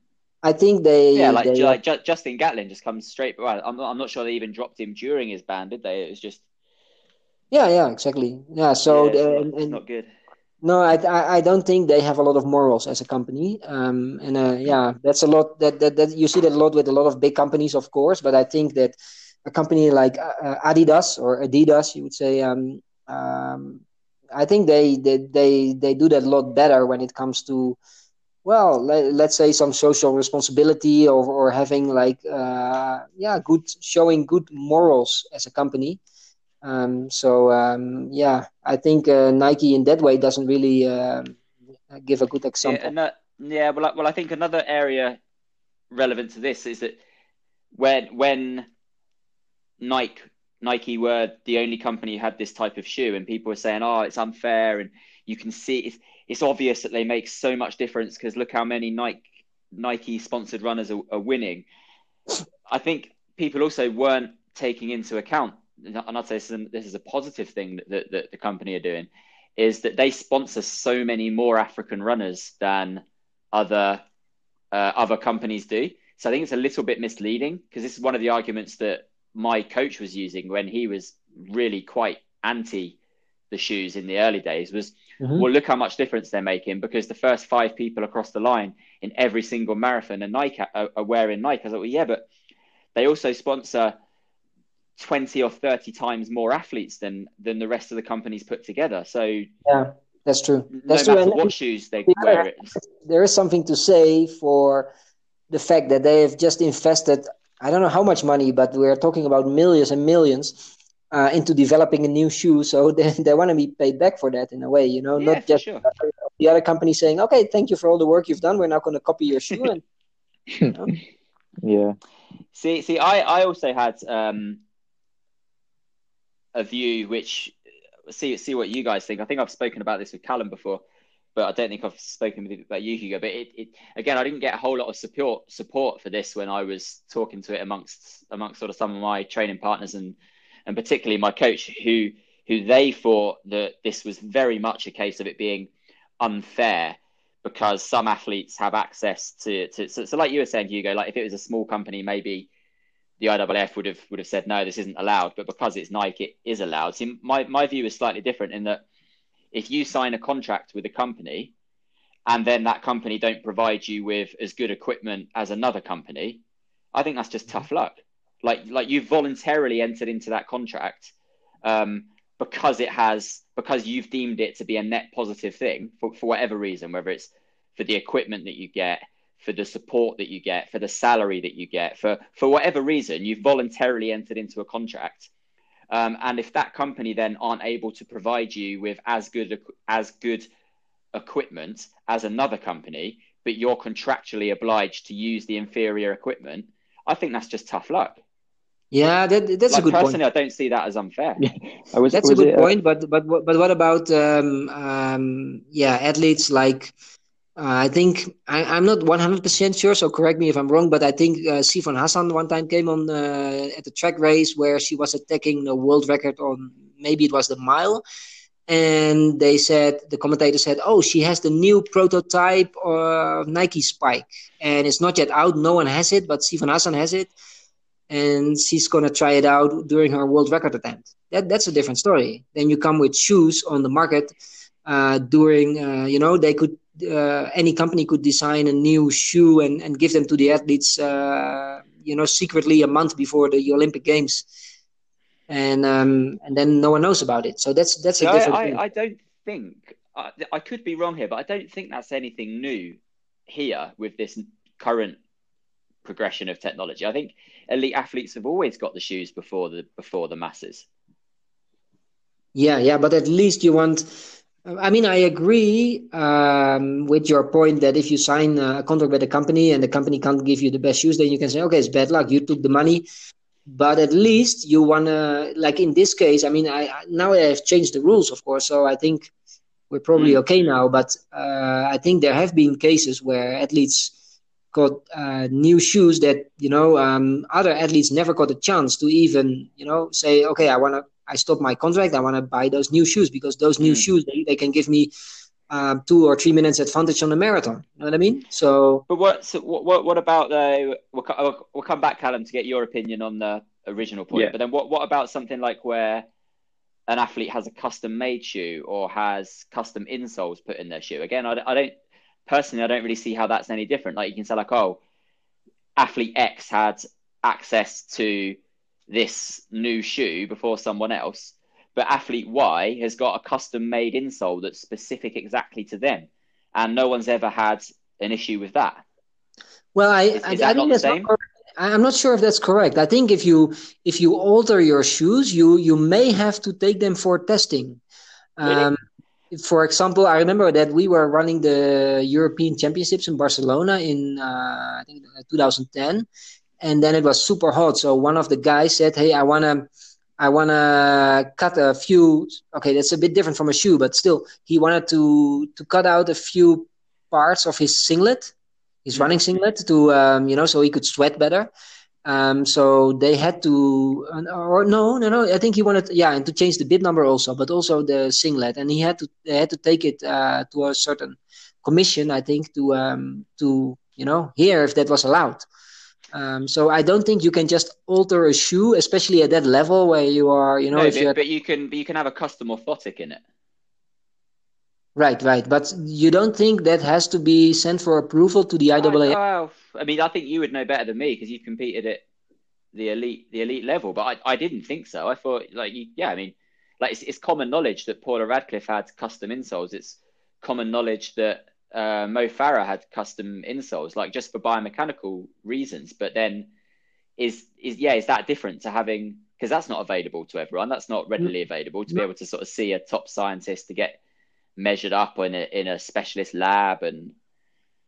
I think they... Yeah, like, they, like Ju- Justin Gatlin just comes straight... Well, I'm not, I'm not sure they even dropped him during his ban, did they? It was just... Yeah, yeah, exactly. Yeah, so... Yeah, it's, uh, not, it's and, not good. No, I I don't think they have a lot of morals as a company. Um, and uh, yeah, that's a lot... That, that that you see that a lot with a lot of big companies, of course, but I think that a company like uh, Adidas or Adidas, you would say... Um, um, I think they, they, they, they do that a lot better when it comes to... Well, let, let's say some social responsibility or, or having like, uh, yeah, good showing good morals as a company. Um, so, um, yeah, I think uh, Nike in that way doesn't really uh, give a good example. Yeah, and, yeah well, well, I think another area relevant to this is that when when Nike Nike were the only company who had this type of shoe and people were saying, oh, it's unfair and you can see it's, it's obvious that they make so much difference because look how many Nike Nike sponsored runners are, are winning. I think people also weren't taking into account, and I'd say this is a, this is a positive thing that, that, that the company are doing, is that they sponsor so many more African runners than other uh, other companies do. So I think it's a little bit misleading because this is one of the arguments that my coach was using when he was really quite anti the shoes in the early days was, mm-hmm. well, look how much difference they're making because the first five people across the line in every single marathon and Nike are, are wearing Nike. I was like, well, yeah, but they also sponsor twenty or thirty times more athletes than than the rest of the companies put together. So yeah, that's true. That's no true. Matter what shoes they wear, it. There is something to say for the fact that they have just invested, I don't know how much money, but we're talking about millions and millions. Uh, into developing a new shoe, so they, they want to be paid back for that in a way, you know, yeah, not just sure. the other company saying, okay, thank you for all the work you've done, we're now going to copy your shoe. And, you know. Yeah. See, see, I, I also had um, a view which, see see what you guys think. I think I've spoken about this with Callum before, but I don't think I've spoken with about you, Hugo. But it, it, again, I didn't get a whole lot of support support for this when I was talking to it amongst amongst sort of some of my training partners and and particularly my coach, who who they thought that this was very much a case of it being unfair because some athletes have access to, to so, so like you were saying, Hugo, like if it was a small company, maybe the I A A F would have would have said, no, this isn't allowed. But because it's Nike, it is allowed. See, my, my view is slightly different in that if you sign a contract with a company and then that company don't provide you with as good equipment as another company, I think that's just tough luck. Like, like you voluntarily entered into that contract um, because it has because you've deemed it to be a net positive thing for, for whatever reason, whether it's for the equipment that you get, for the support that you get, for the salary that you get, for for whatever reason, you've voluntarily entered into a contract. Um, and if that company then aren't able to provide you with as good as good equipment as another company, but you're contractually obliged to use the inferior equipment, I think that's just tough luck. Yeah, that, that's like a good personally, point. Personally, I don't see that as unfair. I was, that's was a good it, uh... point. But but but what about um, um, yeah athletes like uh, I think I, I'm not one hundred percent sure. So correct me if I'm wrong. But I think uh, Sifan Hassan one time came on uh, at the track race where she was attacking a world record on maybe it was the mile. And they said, the commentator said, oh, she has the new prototype of Nike Spike. And it's not yet out. No one has it, but Sifan Hassan has it. And she's going to try it out during her world record attempt. That That's a different story. Then you come with shoes on the market uh, during, uh, you know, they could, uh, any company could design a new shoe and, and give them to the athletes, uh, you know, secretly a month before the Olympic Games. And um, and then no one knows about it. So that's that's a no, different I, thing. I don't think I, I could be wrong here, but I don't think that's anything new here with this current progression of technology. I think elite athletes have always got the shoes before the before the masses. Yeah, yeah, but at least you want. I mean, I agree um, with your point that if you sign a contract with a company and the company can't give you the best shoes, then you can say, okay, it's bad luck. You took the money. But at least you want to, like in this case, I mean, I, I now I have changed the rules, of course, so I think we're probably mm. okay now. But uh, I think there have been cases where athletes got uh, new shoes that, you know, um, other athletes never got a chance to even, you know, say, okay, I want to, I stop my contract, I want to buy those new shoes because those new mm. shoes, they, they can give me um, two or three minutes advantage on the marathon. You know what I mean? So, but what, so what, what about the, we'll, we'll come back, Callum, to get your opinion on the original point, yeah. But then what, what about something like where an athlete has a custom made shoe or has custom insoles put in their shoe? Again, I, I don't, personally, I don't really see how that's any different. Like you can say like, oh, athlete X had access to this new shoe before someone else. But athlete Y has got a custom-made insole that's specific exactly to them, and no one's ever had an issue with that. Well, I, is, I, is that I think that's same? Not, I'm not sure if that's correct. I think if you if you alter your shoes, you you may have to take them for testing. Really? Um, for example, I remember that we were running the European Championships in Barcelona in uh, I think twenty ten, and then it was super hot. So one of the guys said, "Hey, I want to." I want to cut a few, okay, that's a bit different from a shoe, but still, he wanted to to cut out a few parts of his singlet, his running singlet, to, um, you know, so he could sweat better. Um, so they had to, or no, no, no, I think he wanted, yeah, and to change the bib number also, but also the singlet. And he had to, they had to take it uh, to a certain commission, I think, to, um, to you know, hear if that was allowed. Um, so I don't think you can just alter a shoe, especially at that level where you are, you know. No, if but, but you can, but you can have a custom orthotic in it. Right, right. But you don't think that has to be sent for approval to the I A A? I, I mean, I think you would know better than me because you competed at the elite, the elite level. But I, I didn't think so. I thought, like, you, yeah, I mean, like it's, it's common knowledge that Paula Radcliffe had custom insoles. It's common knowledge that. Uh, Mo Farah had custom insoles, like just for biomechanical reasons. But then, is is yeah, is that different to having? Because that's not available to everyone. That's not readily available to be able to sort of see a top scientist to get measured up in a in a specialist lab. And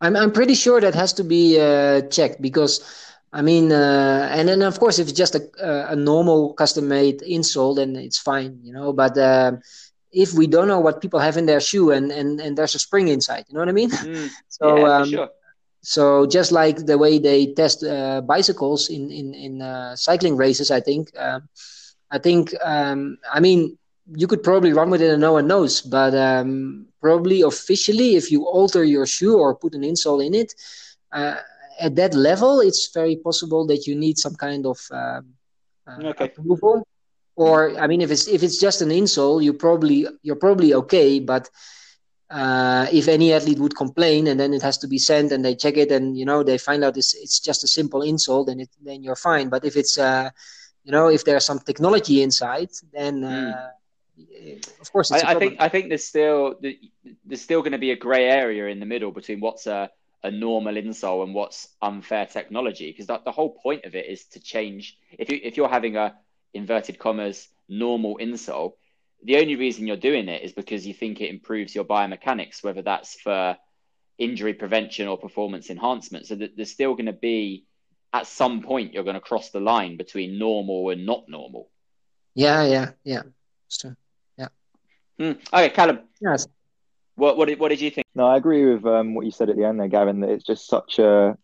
I'm I'm pretty sure that has to be uh, checked because, I mean, uh, and then of course if it's just a a normal custom made insole, then it's fine, you know. But uh, if we don't know what people have in their shoe and, and, and there's a spring inside, you know what I mean? Mm, so, yeah, um, sure. So just like the way they test uh, bicycles in, in, in uh, cycling races, I think, uh, I think, um, I mean, you could probably run with it and no one knows, but um, probably officially, if you alter your shoe or put an insole in it, uh, at that level, it's very possible that you need some kind of um, uh, okay. approval. Or I mean, if it's if it's just an insole, you probably you're probably okay. But uh, if any athlete would complain, and then it has to be sent, and they check it, and you know they find out it's it's just a simple insole, then it then you're fine. But if it's uh, you know if there's some technology inside, then uh, mm. of course it's I, a I think I think there's still there's still going to be a grey area in the middle between what's a, a normal insole and what's unfair technology, because the whole point of it is to change. If you if you're having a inverted commas, normal insole, the only reason you're doing it is because you think it improves your biomechanics, whether that's for injury prevention or performance enhancement. So that there's still going to be, at some point, you're going to cross the line between normal and not normal. Yeah, yeah, yeah. So, yeah. Mm. Okay, Callum. Yes. What what did, what did you think? No, I agree with um, what you said at the end there, Gavin, that it's just such a,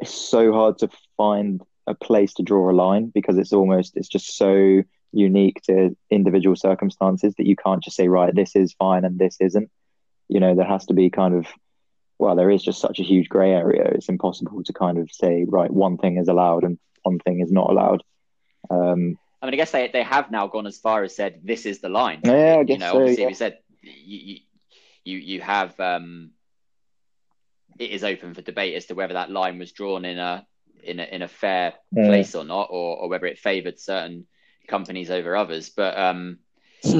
it's so hard to find a place to draw a line, because it's almost, it's just so unique to individual circumstances that you can't just say, right, this is fine and this isn't. You know, there has to be kind of, well, there is just such a huge grey area. It's impossible to kind of say, right, one thing is allowed and one thing is not allowed. Um, I mean, I guess they, they have now gone as far as said, this is the line. Yeah, I guess you know, so, obviously, yeah. If you said, you, you, You you have um, it is open for debate as to whether that line was drawn in a in a in a fair yeah. place or not, or, or whether it favoured certain companies over others. But um,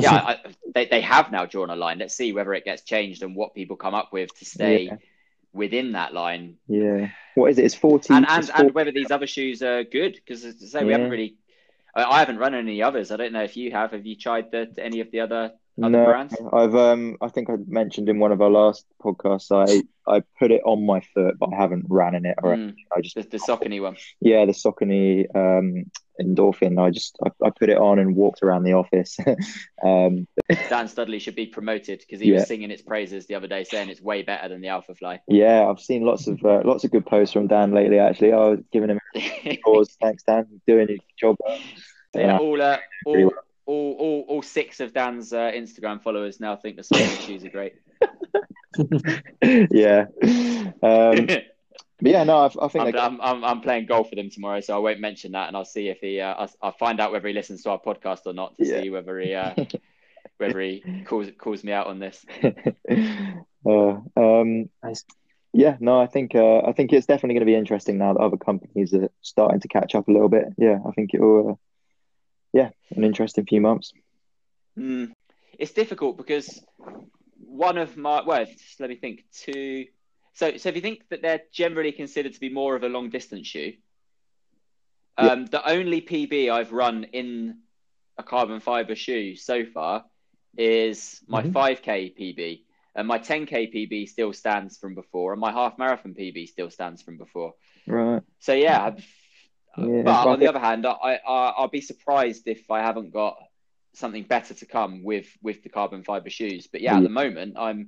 yeah, I, they they have now drawn a line. Let's see whether it gets changed and what people come up with to stay yeah. within that line. Yeah, what is it? It's fourteen, and and, and whether these other shoes are good, because as I say, yeah. we haven't really. I, I haven't run any others. I don't know if you have. Have you tried the, any of the other? Other no, brands? I've um, I think I mentioned in one of our last podcasts, I, I put it on my foot, but I haven't ran in it. Or mm, I just the, the Saucony one. Yeah, the Saucony um, Endorphin. I just I, I put it on and walked around the office. um, Dan Studley should be promoted, because he yeah. was singing its praises the other day, saying it's way better than the Alpha Fly. Yeah, I've seen lots of uh, lots of good posts from Dan lately. Actually, I was giving him applause. Thanks, Dan, doing his job. So, yeah, all uh, all. All, all, all six of Dan's uh, Instagram followers now think the Saucony shoes are great. Yeah, um, but yeah, no, I, I think I'm, I'm, I'm, I'm playing golf with him tomorrow, so I won't mention that, and I'll see if he, uh, I'll, I'll find out whether he listens to our podcast or not to yeah. see whether he, uh, whether he calls calls me out on this. Uh, um, nice. Yeah, no, I think uh, I think it's definitely going to be interesting now that other companies are starting to catch up a little bit. Yeah, I think it will. Uh, Yeah, an interesting few months. Mm. It's difficult because one of my, well, just let me think, two. So, so if you think that they're generally considered to be more of a long distance shoe, um, yeah. the only P B I've run in a carbon fiber shoe so far is my mm-hmm. five K P B, and my ten K P B still stands from before, and my half marathon P B still stands from before. Right. So yeah. I've, Yeah, but on the other hand, I, I I'll be surprised if I haven't got something better to come with with the carbon fiber shoes. But yeah, yeah. at the moment, I'm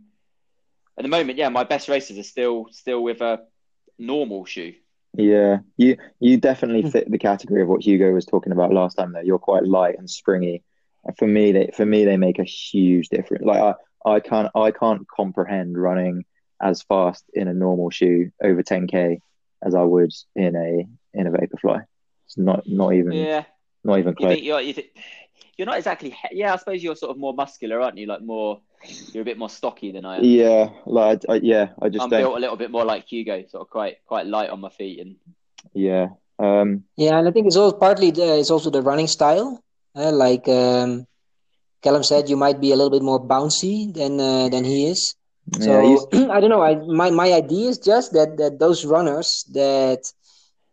at the moment, yeah, my best races are still still with a normal shoe. Yeah, you you definitely fit the category of what Hugo was talking about last time. Though you're quite light and springy. And for me, they for me they make a huge difference. Like I I can't I can't comprehend running as fast in a normal shoe over ten K as I would in a in a Vaporfly. It's not not even yeah. not even close. You think you're, you think, you're not exactly. He- yeah, I suppose you're sort of more muscular, aren't you? Like more, you're a bit more stocky than I am. Yeah, like I, yeah, I just. I'm don't... built a little bit more like Hugo, sort of quite quite light on my feet and. Yeah. Um... Yeah, and I think it's also partly the, it's also the running style. Uh, like um, Callum said, you might be a little bit more bouncy than uh, than he is. So yeah, I don't know. I, my my idea is just that, that those runners that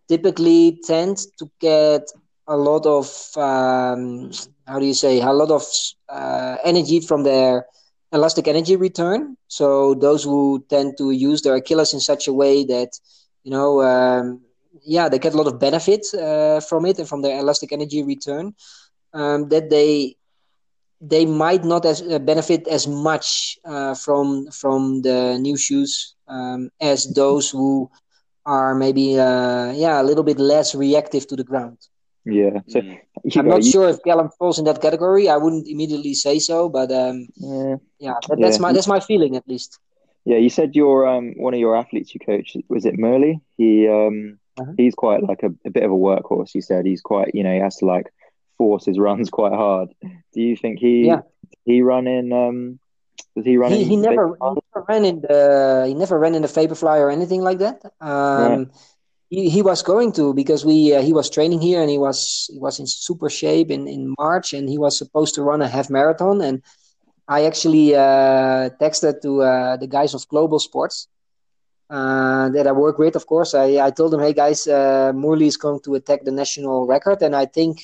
typically tend to get a lot of um, how do you say a lot of uh, energy from their elastic energy return. So those who tend to use their Achilles in such a way that you know um, yeah they get a lot of benefit uh, from it and from their elastic energy return um, that they. They might not as uh, benefit as much uh, from from the new shoes um, as those who are maybe uh, yeah a little bit less reactive to the ground. Yeah, so, I'm know, not you... sure if Callum falls in that category. I wouldn't immediately say so, but um, yeah, yeah that, that's yeah. my that's my feeling at least. Yeah, you said your um, one of your athletes you coach, was it Murley? He um, uh-huh. he's quite like a, a bit of a workhorse. You said he's quite you know he has to like. Force his runs quite hard. Do you think he yeah. he run in? Um, does he run? He, in he never he never ran in the he never ran in the Vaporfly or anything like that. Um, right. he, he was going to because we uh, he was training here and he was he was in super shape in, in March and he was supposed to run a half marathon and I actually uh, texted to uh, the guys of Global Sports Uh, that I work with. Of course, I I told them, hey guys, uh, Murley is going to attack the national record and I think.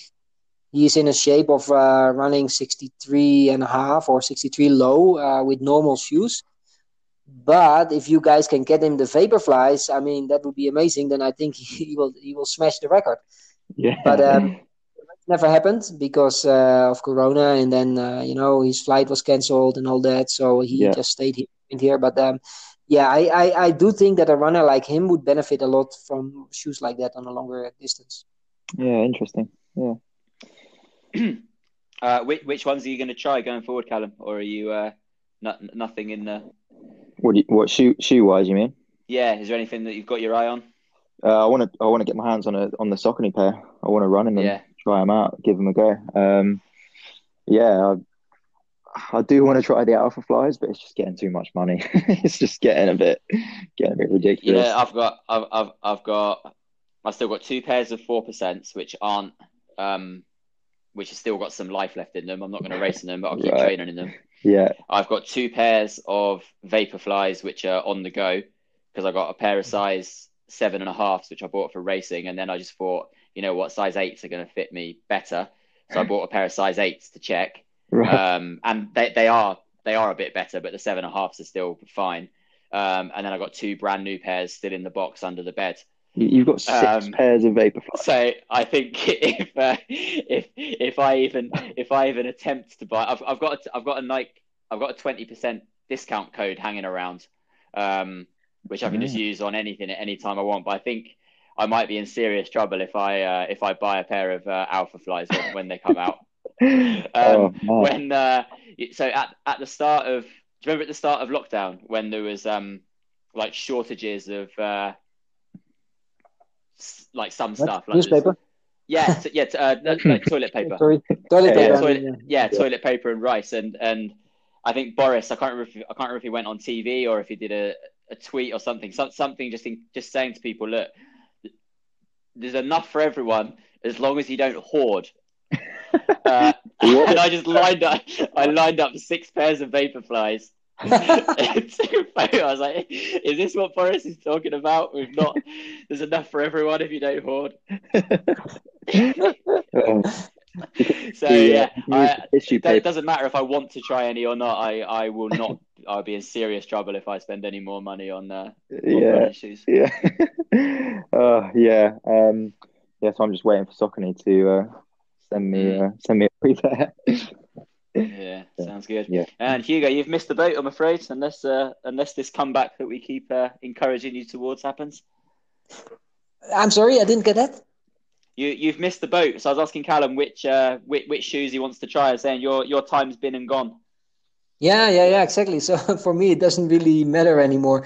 He's in a shape of uh, running sixty-three and a half or sixty-three low uh, with normal shoes. But if you guys can get him the Vapor Flies, I mean, that would be amazing. Then I think he will he will smash the record. Yeah. But um, it never happened because uh, of Corona, and then uh, you know his flight was cancelled and all that. So he yeah. just stayed here. here but um, yeah, I, I, I do think that a runner like him would benefit a lot from shoes like that on a longer distance. Yeah, interesting. Yeah. uh, which which ones are you going to try going forward, Callum? Or are you uh, not nothing in the? What do you, what shoe shoe wise you mean? Yeah, is there anything that you've got your eye on? Uh, I want to I want to get my hands on a on the Saucony pair. I want to run in them, yeah. try them out, give them a go. Um, yeah, I, I do want to try the Alpha Flies, but it's just getting too much money. It's just getting a bit getting a bit ridiculous. Yeah, I've got I've I've I've got I've still got two pairs of four percent, which aren't um. which has still got some life left in them. I'm not going to race in them, but I'll keep right. training in them. Yeah. I've got two pairs of Vapor Flies, which are on the go, because I got a pair of size seven and a halfs, which I bought for racing. And then I just thought, you know what, size eights are going to fit me better. So I bought a pair of size eights to check. Right. Um, and they, they are they are a bit better, but the seven and a halfs are still fine. Um, and then I got two brand new pairs still in the box under the bed. You've got six um, pairs of Vapor Flies. So I think if uh, if if I even if I even attempt to buy, I've I've got a, I've got a Nike, I've got a twenty percent discount code hanging around, um, which I can mm. just use on anything at any time I want. But I think I might be in serious trouble if I uh, if I buy a pair of uh, Alpha Flies when, when they come out. Um, oh, when uh, so at at the start of do you remember at the start of lockdown when there was um like shortages of. Uh, like some stuff like newspaper yeah t- yeah t- uh, like toilet paper toilet paper yeah, toilet, yeah. yeah toilet paper and rice and and I think Boris I can't remember if, I can't remember if he went on T V or if he did a, a tweet or something so, something just in, just saying to people, look, there's enough for everyone as long as you don't hoard. uh, and I just lined up I lined up six pairs of Vapor Flies. I was like, is this what Boris is talking about? We've not, there's enough for everyone if you don't hoard. So yeah, I, it doesn't matter if I want to try any or not. I, I will not, I'll be in serious trouble if I spend any more money on uh, yeah, shoes. Yeah, uh, yeah, um, yeah, so I'm just waiting for Saucony to uh, send me uh, send me a free pair. Yeah, sounds good. Yeah. And Hugo, you've missed the boat, I'm afraid, unless uh, unless this comeback that we keep uh, encouraging you towards happens. I'm sorry, I didn't get that. You you've missed the boat. So I was asking Callum which uh which, which shoes he wants to try, and saying your your time's been and gone. Yeah, yeah, yeah, exactly. So for me, it doesn't really matter anymore.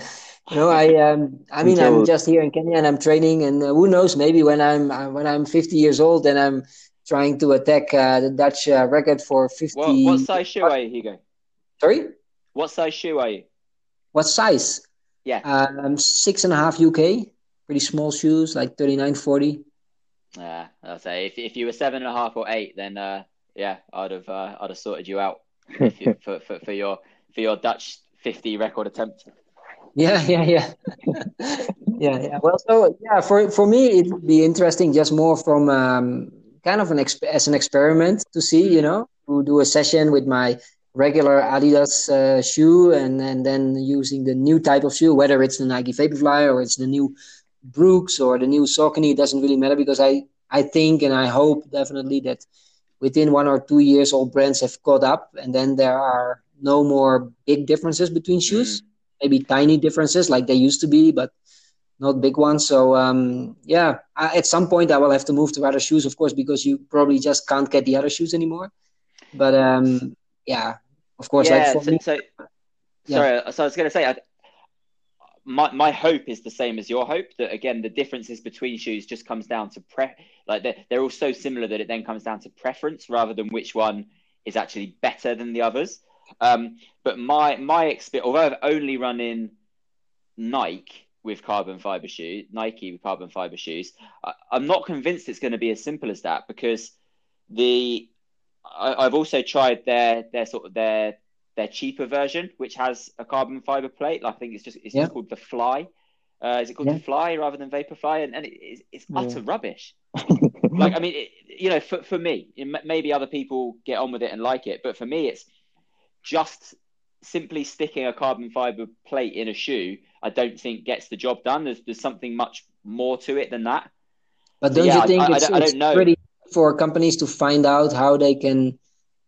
You know, I um, I mean, Until... I'm just here in Kenya and I'm training, and who knows, maybe when I'm when I'm fifty years old, and I'm trying to attack uh, the Dutch uh, record for fifty. Well, what size shoe are you, Hugo? Sorry? What size shoe are you? What size? Yeah. Um, six and a half U K. Pretty small shoes, like thirty-nine, forty. Yeah, I'll say if if you were seven and a half or eight, then uh, yeah, I'd have uh, I'd have sorted you out if you, for, for for your for your Dutch fifty record attempt. Yeah, yeah, yeah. yeah, yeah. Well, so yeah, for for me, it'd be interesting just more from. Um, kind of an exp- as an experiment to see, you know, to do a session with my regular Adidas uh, shoe and, and then using the new type of shoe, whether it's the Nike Vaporfly or it's the new Brooks or the new Saucony, it doesn't really matter because I, I think and I hope definitely that within one or two years all brands have caught up and then there are no more big differences between shoes, mm. maybe tiny differences like they used to be, but not big ones. So, um, yeah, I, at some point I will have to move to other shoes, of course, because you probably just can't get the other shoes anymore. But, um, yeah, of course. Yeah, like for so, me, so, yeah. Sorry, so I was going to say, I, my my hope is the same as your hope, that, again, the differences between shoes just comes down to, pre- like, they're, they're all so similar that it then comes down to preference rather than which one is actually better than the others. Um, but my, my experience, although I've only run in Nike, with carbon fiber shoes, Nike with carbon fiber shoes, I, I'm not convinced it's going to be as simple as that because the I, I've also tried their their sort of their their cheaper version, which has a carbon fiber plate. I think it's just it's yeah. just called the Fly. Uh, is it called yeah. the Fly rather than Vapor Fly? And, and it, it's, it's yeah. utter rubbish. Like I mean, it, you know, for for me, it, maybe other people get on with it and like it, but for me, it's just simply sticking a carbon fiber plate in a shoe, I don't think gets the job done. There's, there's something much more to it than that. But don't so, yeah, you think I, it's, I, I don't, it's I don't know. pretty for companies to find out how they can,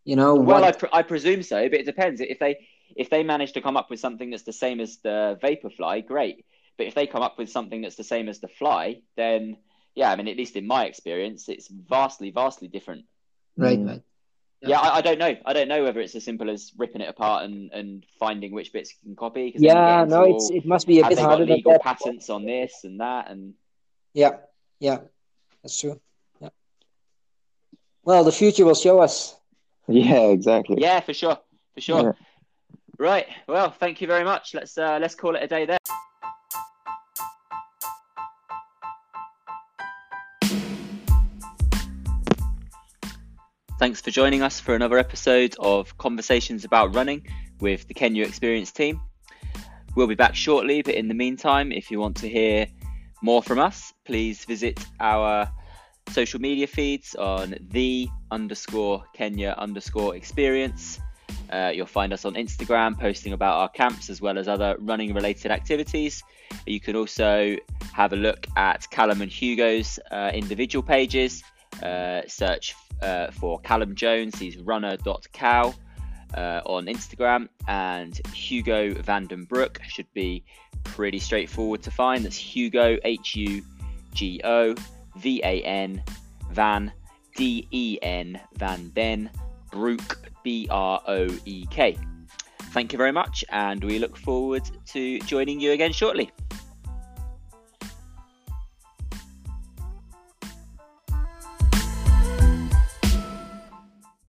you know? Well, what... I, pre- I presume so, but it depends. If they if they manage to come up with something that's the same as the Vaporfly, great. But if they come up with something that's the same as the Fly, then yeah, I mean, at least in my experience, it's vastly, vastly different. Right, mm. right. Yeah, I, I don't know. I don't know whether it's as simple as ripping it apart and, and finding which bits you can copy. Yeah, no, it's it must be a bit harder. Have they got legal patents on this and that? And yeah, yeah, that's true. Yeah. Well, the future will show us. Yeah, exactly. Yeah, for sure, for sure. Yeah. Right. Well, thank you very much. Let's uh, let's call it a day there. Thanks for joining us for another episode of Conversations About Running with the Kenya Experience Team. We'll be back shortly, but in the meantime, if you want to hear more from us, please visit our social media feeds on the underscore Kenya underscore experience. Uh, you'll find us on Instagram posting about our camps as well as other running related activities. You can also have a look at Callum and Hugo's uh, individual pages. Uh, search uh, for Callum Jones, he's runner dot cow uh, on Instagram, and Hugo Vandenbroek should be pretty straightforward to find. That's Hugo, H U G O, V A N, Van, D E N, Van Den, Broek, B R O E K. Thank you very much, and we look forward to joining you again shortly.